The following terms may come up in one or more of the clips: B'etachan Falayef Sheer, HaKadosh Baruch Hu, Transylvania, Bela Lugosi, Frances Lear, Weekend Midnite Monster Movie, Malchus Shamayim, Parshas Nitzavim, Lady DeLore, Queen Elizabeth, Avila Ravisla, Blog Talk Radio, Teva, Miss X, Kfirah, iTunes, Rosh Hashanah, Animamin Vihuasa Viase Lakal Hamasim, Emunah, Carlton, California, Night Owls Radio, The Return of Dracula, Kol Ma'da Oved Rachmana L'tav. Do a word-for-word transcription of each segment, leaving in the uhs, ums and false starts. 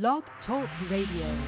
Blog Talk Radio.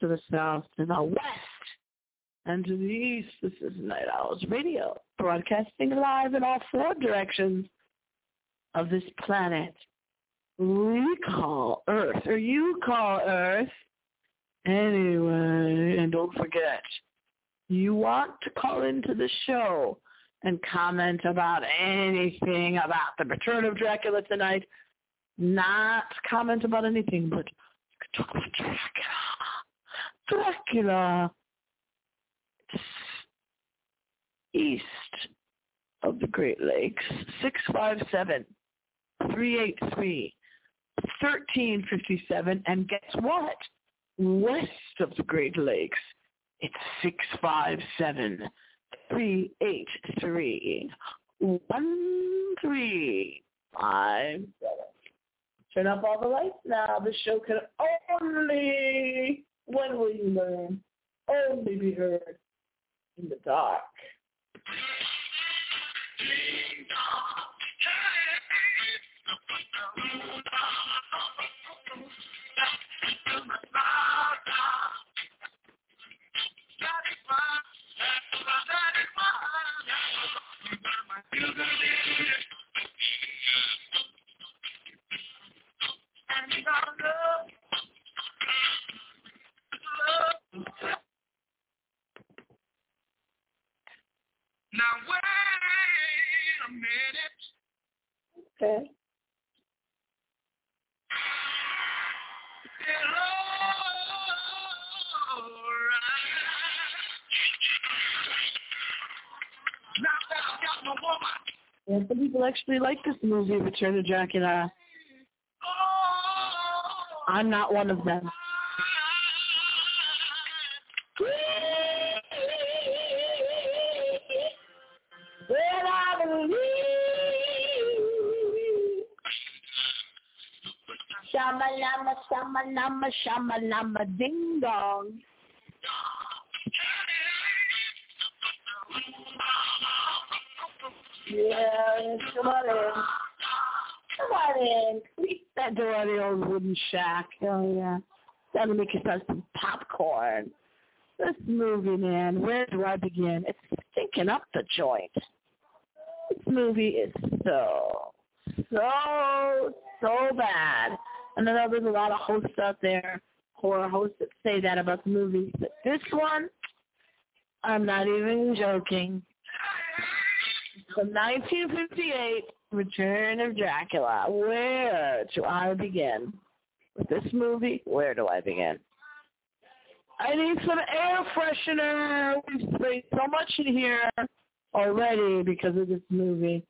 To the south, to the west, and to the east. This is Night Owls Radio, broadcasting live in all four directions of this planet we call Earth, or you call Earth. Anyway, and don't forget, you want to call into the show and comment about anything about the Return of Dracula tonight. Not comment about anything, but talk about Dracula. Dracula, east of the Great Lakes, six five seven, three eight three, one three five seven. And guess what? West of the Great Lakes, it's six five seven, three eight three, one three five seven. Turn up all the lights now. This show can only, when will you learn, only be heard in the dark. Now wait a minute. Okay. It'll all right. Now that I got no woman. Yeah, some people actually like this movie, Return of Dracula. Oh. I'm not one of them. Shamalama, shamalama, shamalama, ding dong. Yeah, come on in. Come on in. Creep that door of the old wooden shack. Oh, yeah. That'll make yourself some popcorn. This movie, man, where do I begin? It's stinking up the joint. This movie is so, so, so bad. And I know there's a lot of hosts out there, horror hosts, that say that about the movies. But this one, I'm not even joking. From nineteen fifty-eight, Return of Dracula. Where do I begin? With this movie, where do I begin? I need some air freshener. We've sprayed so much in here already because of this movie.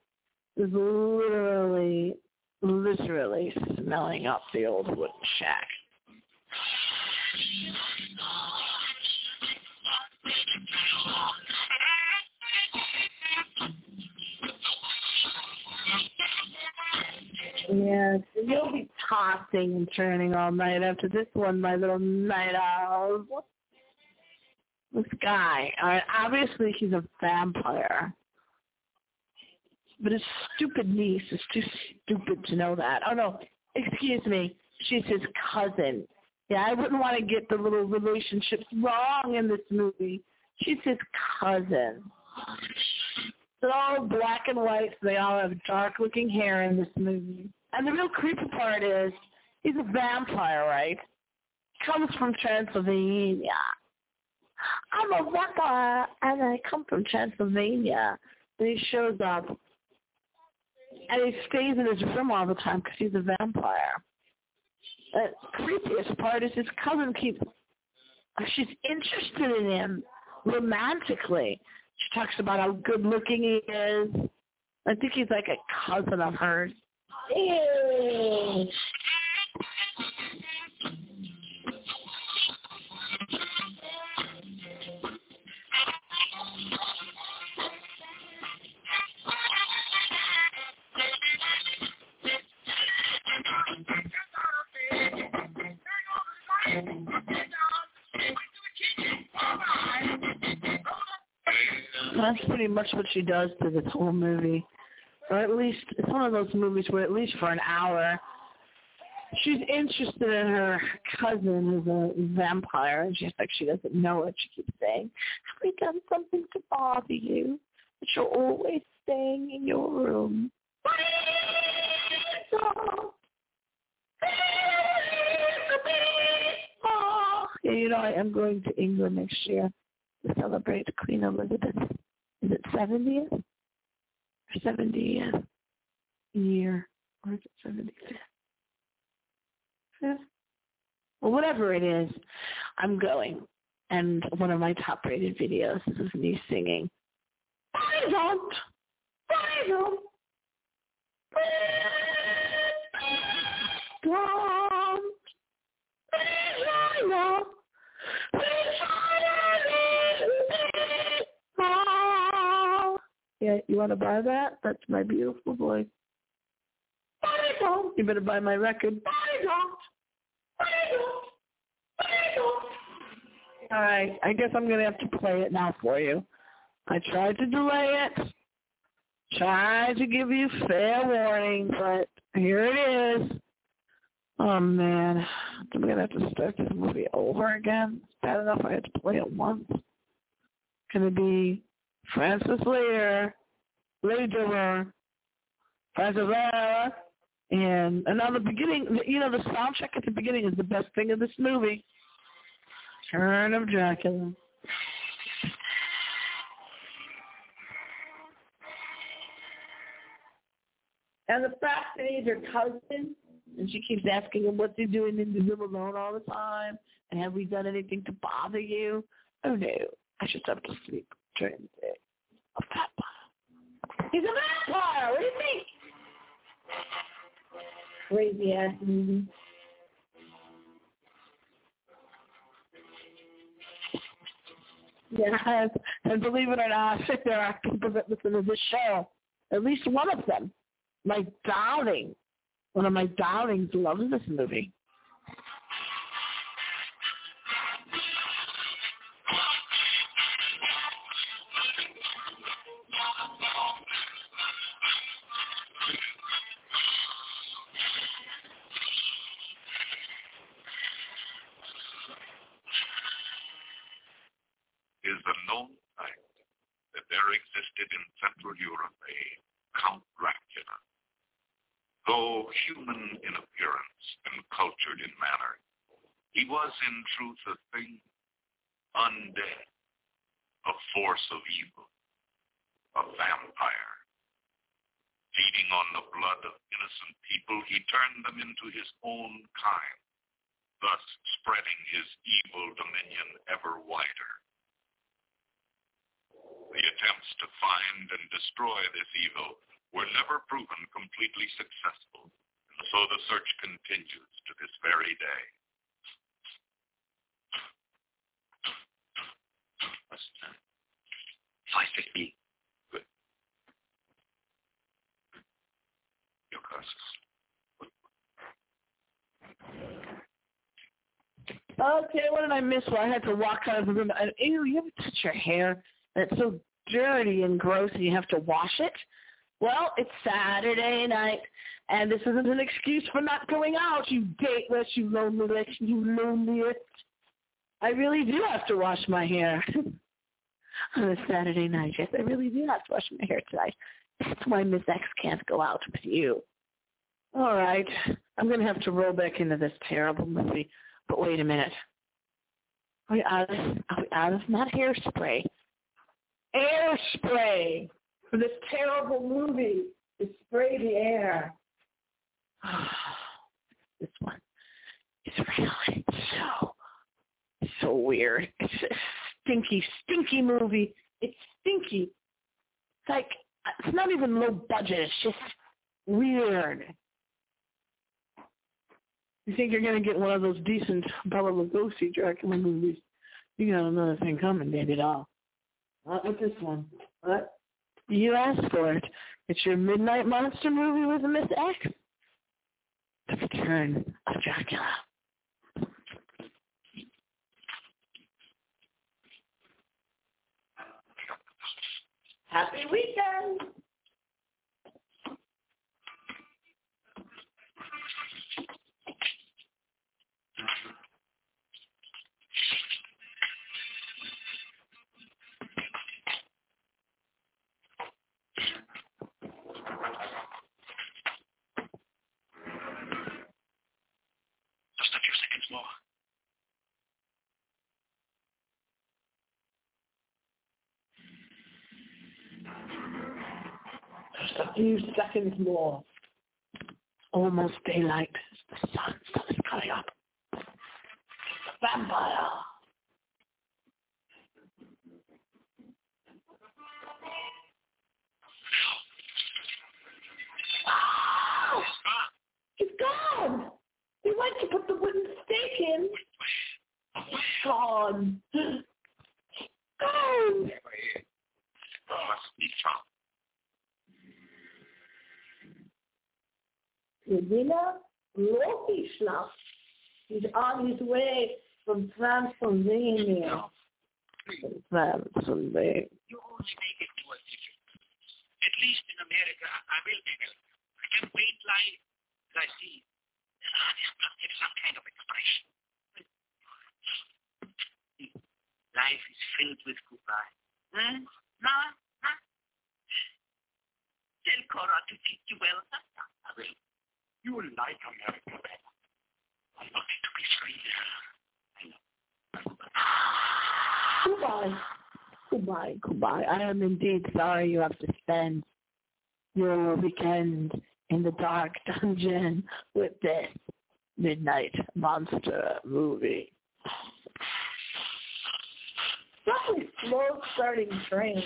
It's literally, literally smelling up the old wooden shack. Yes, you'll be tossing and turning all night after this one, my little night owl. This guy, all right, obviously he's a vampire, but his stupid niece is too stupid to know that. Oh, no, excuse me, she's his cousin. Yeah, I wouldn't want to get the little relationships wrong in this movie. She's his cousin. They're all black and white, so they all have dark-looking hair in this movie. And the real creepy part is, he's a vampire, right? Comes from Transylvania. I'm a vampire, and I come from Transylvania. And he shows up, and he stays in his room all the time because he's a vampire. The creepiest part is his cousin keeps, she's interested in him romantically. She talks about how good-looking he is. I think he's like a cousin of hers. Ew. That's pretty much what she does through this whole movie. Or at least, it's one of those movies where at least for an hour, she's interested in her cousin who's a vampire, and she's like, she doesn't know it. She keeps saying, have we done something to bother you? But you're always staying in your room. Yeah, you know, I am going to England next year to celebrate Queen Elizabeth. Is it seventieth or seventieth year? Or is it seventy-fifth? Well, whatever it is, I'm going. And one of my top-rated videos is me singing, I don't, I don't, I don't, I don't, I don't. Yeah, you want to buy that? That's my beautiful voice. But I don't. You better buy my record. But I don't. But I don't. But I don't. All right, I guess I'm going to have to play it now for you. I tried to delay it, tried to give you fair warning, but here it is. Oh, man. I'm going to have to start this movie over again. It's bad enough I had to play it once. It's going to be Frances Lear, Lady DeLore, Frances Lear, and, and now the beginning, you know, the soundtrack at the beginning is the best thing of this movie. Return of Dracula. And the fact that he's her cousin, and she keeps asking him what's he doing in the room alone all the time, and have we done anything to bother you? Oh, no, I should stop to sleep. He's a vampire. He's a vampire. What do you think? Crazy ass movie. Yes, and believe it or not, there are people that listen to this show. At least one of them, my darling, one of my darlings, loves this movie. In truth, a thing undead, a force of evil, a vampire. Feeding on the blood of innocent people, he turned them into his own kind, thus spreading his evil dominion ever wider. The attempts to find and destroy this evil were never proven completely successful, and so the search continues to this very day. five fifty. Good. Your glasses. Okay, what did I miss? Well, I had to walk out of the room. I, ew, you ever touch your hair? It's so dirty and gross, and you have to wash it? Well, it's Saturday night, and this isn't an excuse for not going out, you dateless, you loneless, you loneliest. I really do have to wash my hair on a Saturday night. Yes, I really do have to wash my hair tonight. That's why Miss X can't go out with you. All right, I'm going to have to roll back into this terrible movie. But wait a minute. Are we out of, are we out of not hairspray? Air spray for this terrible movie to spray the air. Oh, this one is really so, so weird. It's a stinky, stinky movie. It's stinky. It's like, it's not even low budget. It's just weird. You think you're going to get one of those decent Bela Lugosi Dracula movies? You got another thing coming, baby doll. Not with this one. What? You asked for it. It's your midnight monster movie with Miss X. The Return of Dracula. Happy weekend! A few seconds more. Almost daylight. The sun started coming up. The vampire. Wow! He's gone. He went to put the wooden stake in. He's gone. He's gone. Avila Ravisla is on his way from Transylvania. Transylvania. You only make it to a difference. At least in America, I will make it. I can wait like I see. I must have some kind of expression. Life is filled with goodbye. Hmm? No? Huh? Tell Cora to treat you well. I will. You will like America better. I want it to be free. I know. Goodbye. Goodbye. Goodbye. I am indeed sorry you have to spend your weekend in the dark dungeon with this midnight monster movie. That's a slow starting train.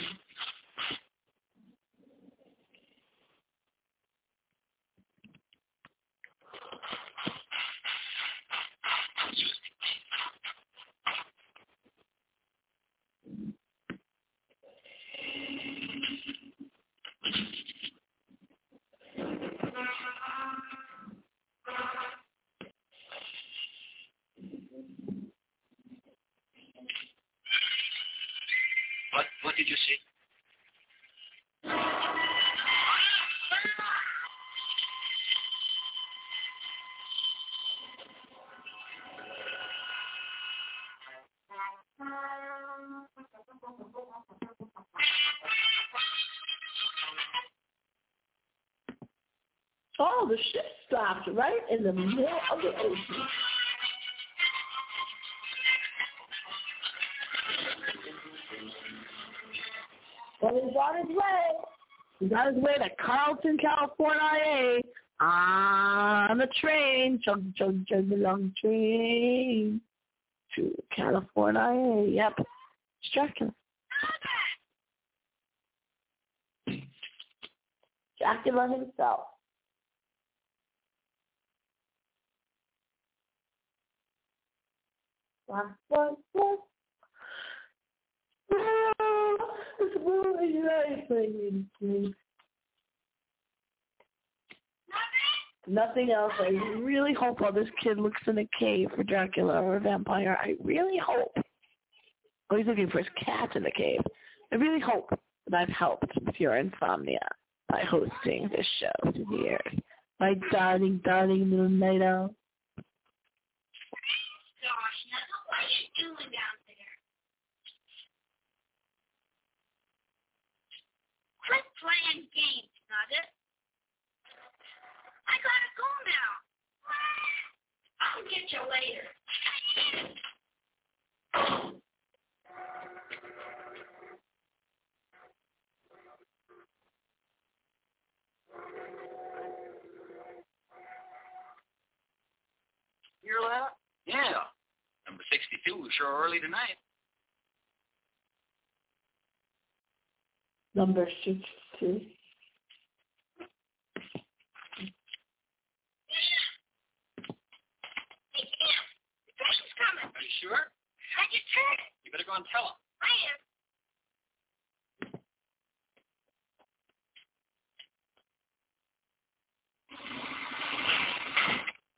What did you see? Oh, the ship stopped right in the middle of the ocean. Well, he's on his way. He's on his way to Carlton, California, on a train, chug, chug, chug, the long train to California. Yep. It's Dracula. Dracula himself. What, what, what? Nothing else. I really hope while this kid looks in a cave for Dracula or a vampire, I really hope. Oh, he's looking for his cat in the cave. I really hope that I've helped with your insomnia by hosting this show through the years. My darling, darling little night owl. Gosh, now what are you doing down there? Quit playing games, not it? I gotta go now. I'll get you later. You're loud? Yeah. Number sixty-two was sure early tonight. Number sixty-two. Are you sure? I just heard it. You better go and tell him. I am.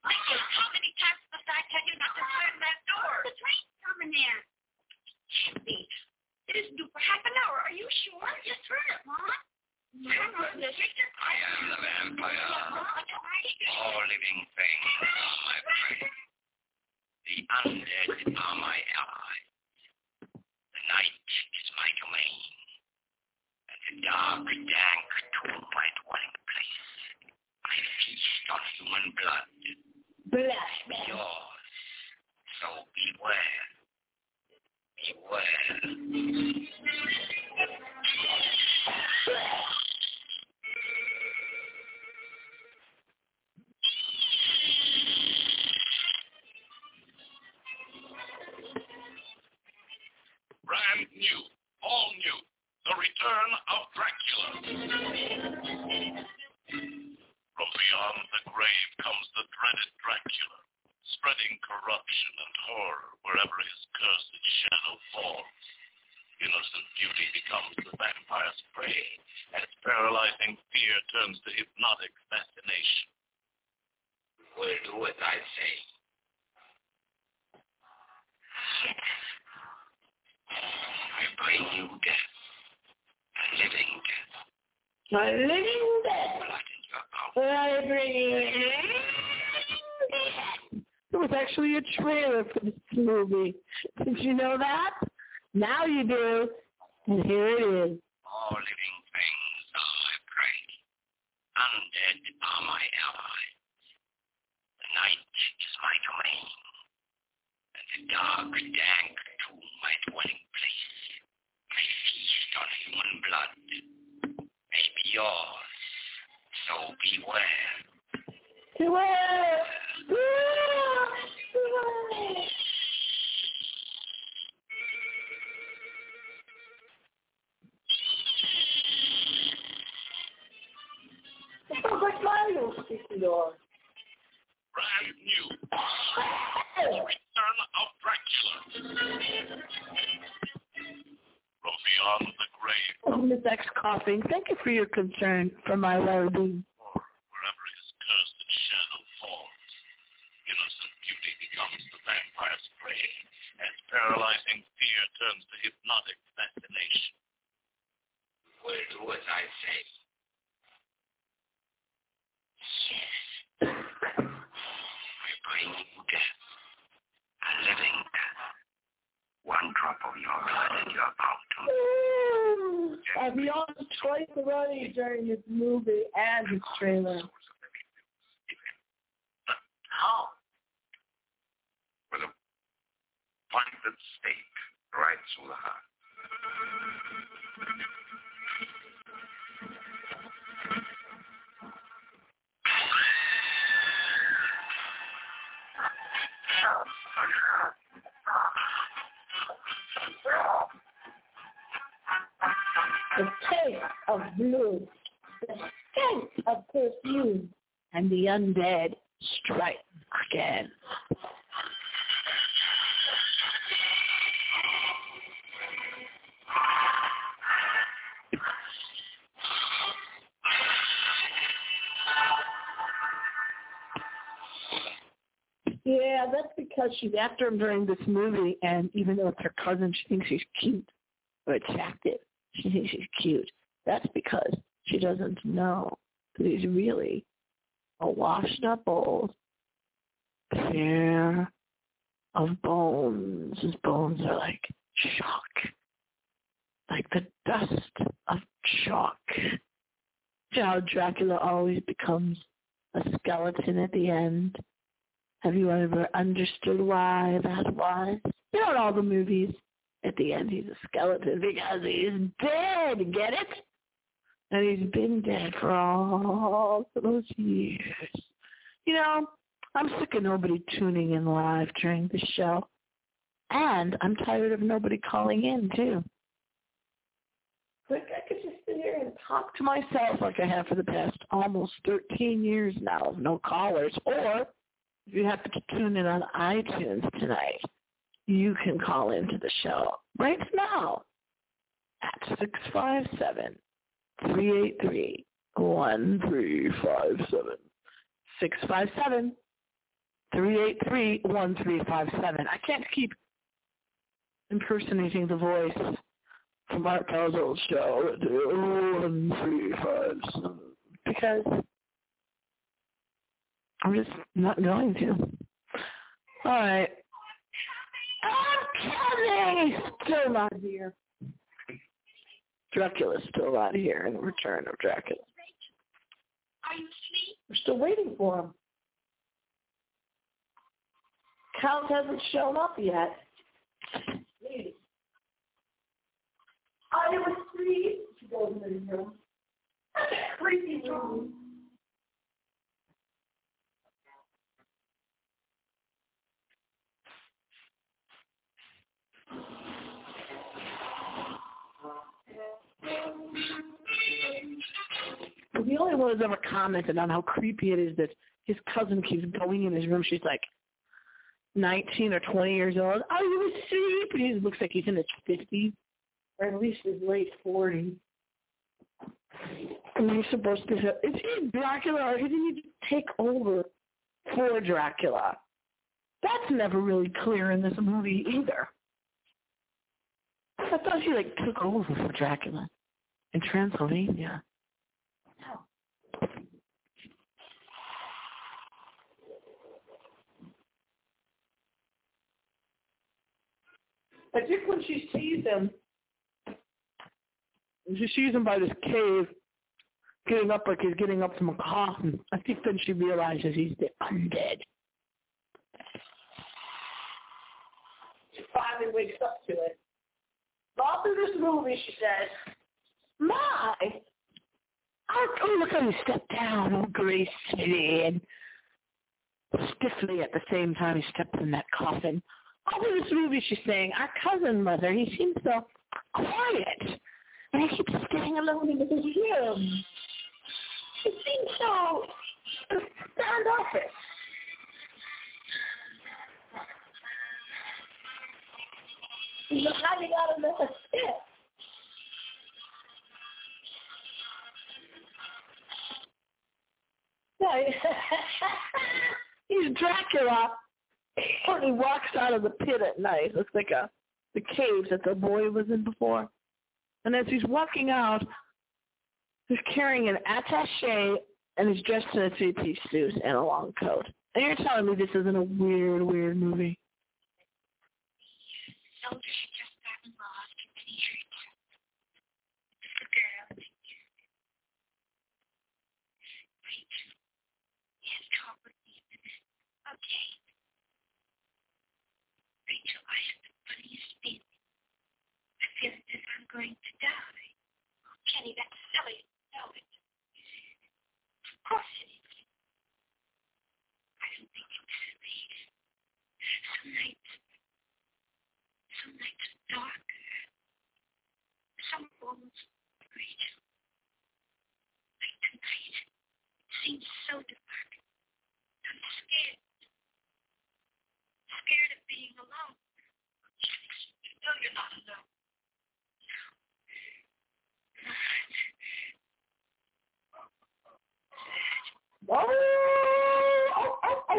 Michael, how many times must I tell you not to turn that door? The train's coming in. Can't be. It isn't due for half an hour. Are you sure? I just heard it, Mom. I am the vampire. All living things are my friend. The undead are my allies. The night is my domain, and the dark, dank, my dwelling place. I feast on human blood. Blood. Yours. So beware. Beware. Brand new, all new, The Return of Dracula. From beyond the grave comes the dreaded Dracula, spreading corruption and horror wherever his cursed shadow falls. Innocent beauty becomes the vampire's prey, and its paralyzing fear turns to hypnotic fascination. We'll do as I say. I bring you death, a living death. A living death. But I bring you death. It was actually a trailer for this movie. Did you know that? Now you do. And here it is. All living things are my prey. Undead are my allies. The night is my domain. And the dark, dank tomb my dwelling place. I feast on human blood. May be yours, so beware. Beware! Beware! Beware! It sounds like Mario speaking to us. Brand new. The Return of Dracula. From beyond the grave. Oh, Miss X coughing. Thank you for your concern for my well-being. Wherever his cursed shadow falls, innocent beauty becomes the vampire's prey, and paralyzing fear turns to hypnotic fascination. We'll do as I say. Yes. I bring you death, a living death. One drop of your blood and you're about to. I've been on twice already during this movie and this trailer. How? With a pointed stake right through the heart. the taste of blood, the scent of perfume, and the undead strike again. Yeah, that's because she's after him during this movie, and even though it's her cousin, she thinks she's cute or attractive. She thinks she's cute. That's because she doesn't know that he's really a washed-up old pair of bones. His bones are like chalk, like the dust of chalk. How Dracula always becomes a skeleton at the end. Have you ever understood why that was? You know, in all the movies, at the end, he's a skeleton because he's dead. Get it? And he's been dead for all those years. You know, I'm sick of nobody tuning in live during the show. And I'm tired of nobody calling in, too. Like, I could just sit here and talk to myself like I have for the past almost thirteen years now of no callers. Or if you happen to tune in on iTunes tonight, you can call into the show right now at six five seven, three eight three, one three five seven. six five seven, three eight three, one three five seven. I can't keep impersonating the voice from Mark Pelzel's show, one three five seven, because I'm just not going to. All right. I'm coming. Still not here. Dracula's still not here in The Return of Dracula. Are you asleep? We're still waiting for him. Count hasn't shown up yet. Lady. I was asleep. She goes into the room. That's a creepy room. The only one who's ever commented on how creepy it is that his cousin keeps going in his room. She's like nineteen or twenty years old. Are you asleep? And he looks like he's in his fifties or at least his late forties. And you're supposed to say, is he Dracula or did he take over for Dracula? That's never really clear in this movie either. I thought she like took over for Dracula in Transylvania. No. I think when she sees him, when she sees him by this cave, getting up like he's getting up from a coffin, I think then she realizes he's the undead. She finally wakes up to it. All through this movie, she says, my, oh, look how he stepped down, oh, gracefully and stiffly at the same time he stepped in that coffin. All through this movie, she's saying, our cousin, Mother, he seems so quiet, and he keeps staying alone in his room. He seems so standoffish. He's hiding out of the stick. He's Dracula. When he walks out of the pit at night, looks like a the cave that the boy was in before. And as he's walking out, he's carrying an attaché and he's dressed in a three-piece suit and a long coat. And you're telling me this isn't a weird, weird movie? Elder had just gotten lost in the street. The girl wait. Yes, talk with me a minute. Okay. Rachel, I have the funniest feeling. I feel as if I'm going to die. Oh, Kenny, that's silly. No, it. Of course it is. I don't think it's safe. Some nights. Some nights being alone. You know you're not alone. Oh, oh, oh, oh.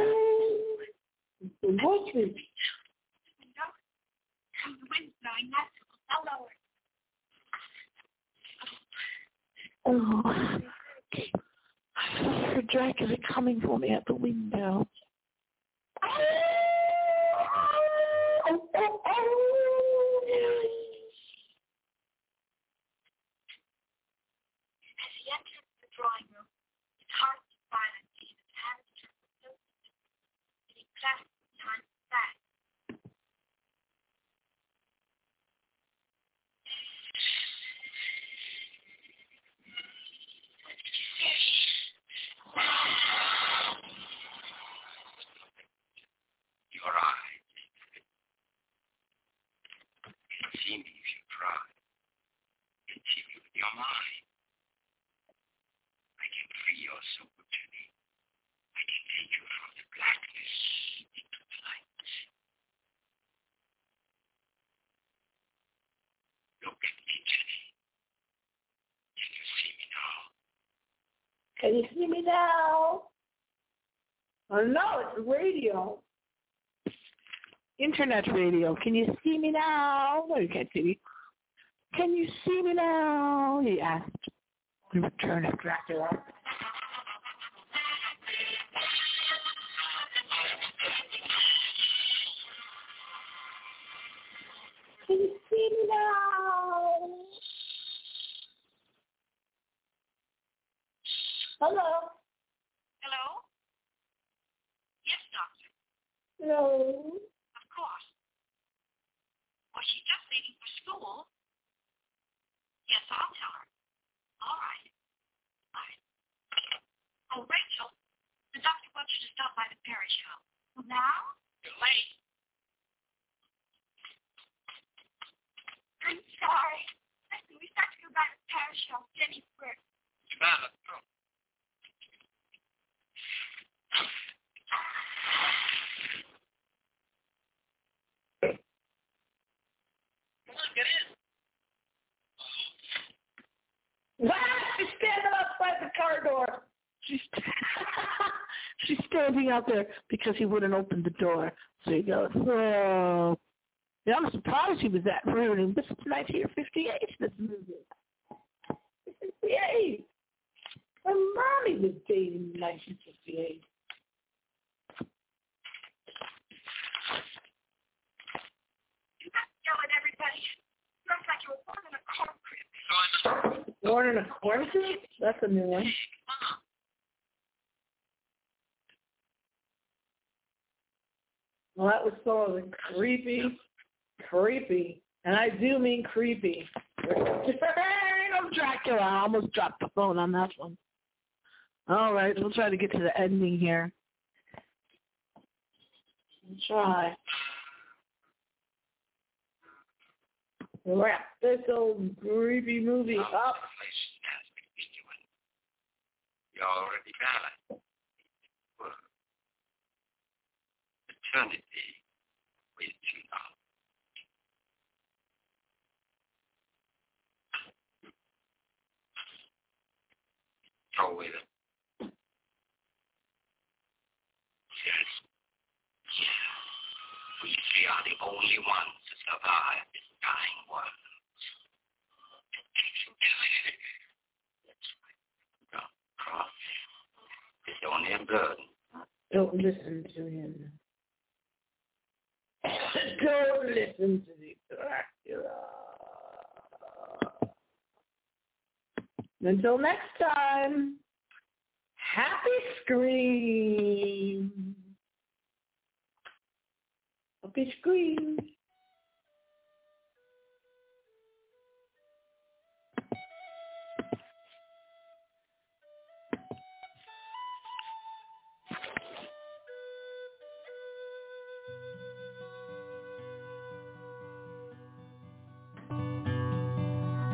The window. From the window, I know I'll lower. Oh, I heard Dracula coming for me at the window. Oh, oh, oh. As he enters the drawing room, his heart is violent, and his hands turn to silver, and he clasps behind his back. Your eyes. It's see me if you try. It's see me with your mind. I can free your soul today. I can take you from the blackness into the light. Look at me, Jenny. Can you see me now? Can you see me now? Oh no, it's radio. Internet radio. Can you see me now? No, you can't see me. Can you see me now? He asked. The Return of Dracula. Can you see me now? Hello. Hello. Yes, doctor. Hello. Of course. Was she just leaving for school? Yes, I'll tell her. All right. All right. Oh, Rachel, the doctor wants you to stop by the parish house. Well, now? You're late. I'm sorry. Listen, we've got to go by the parish house. Jenny's work. It's about it. Oh. Get in. Wow, she's standing outside the car door. She's, she's standing out there because he wouldn't open the door. So he goes, oh. Yeah, I'm surprised he was that rude. And this is nineteen fifty-eight, this movie. fifty-eight. My mommy was dating in nineteen fifty-eight. You must yell at everybody. Sounds like you were born in a corn crib. Born in a corn crib? That's a new one. Uh-huh. Well, that was so creepy, creepy, and I do mean creepy. I'm Dracula. I almost dropped the phone on that one. All right, we'll try to get to the ending here. We'll try. Wrap this old creepy movie oh, up. You're already balanced. Eternity with you now. Throw away them. Yes. Yeah. We three are the only ones to survive. Dying ones. No, cross. It's only in blood. Don't listen to him. Don't listen to the Dracula. Until next time, happy scream. Happy scream.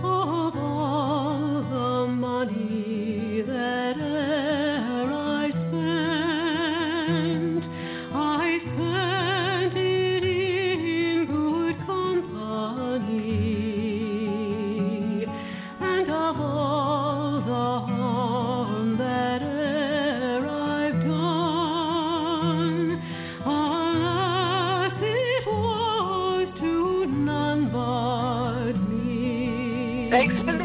I spent it Thanks for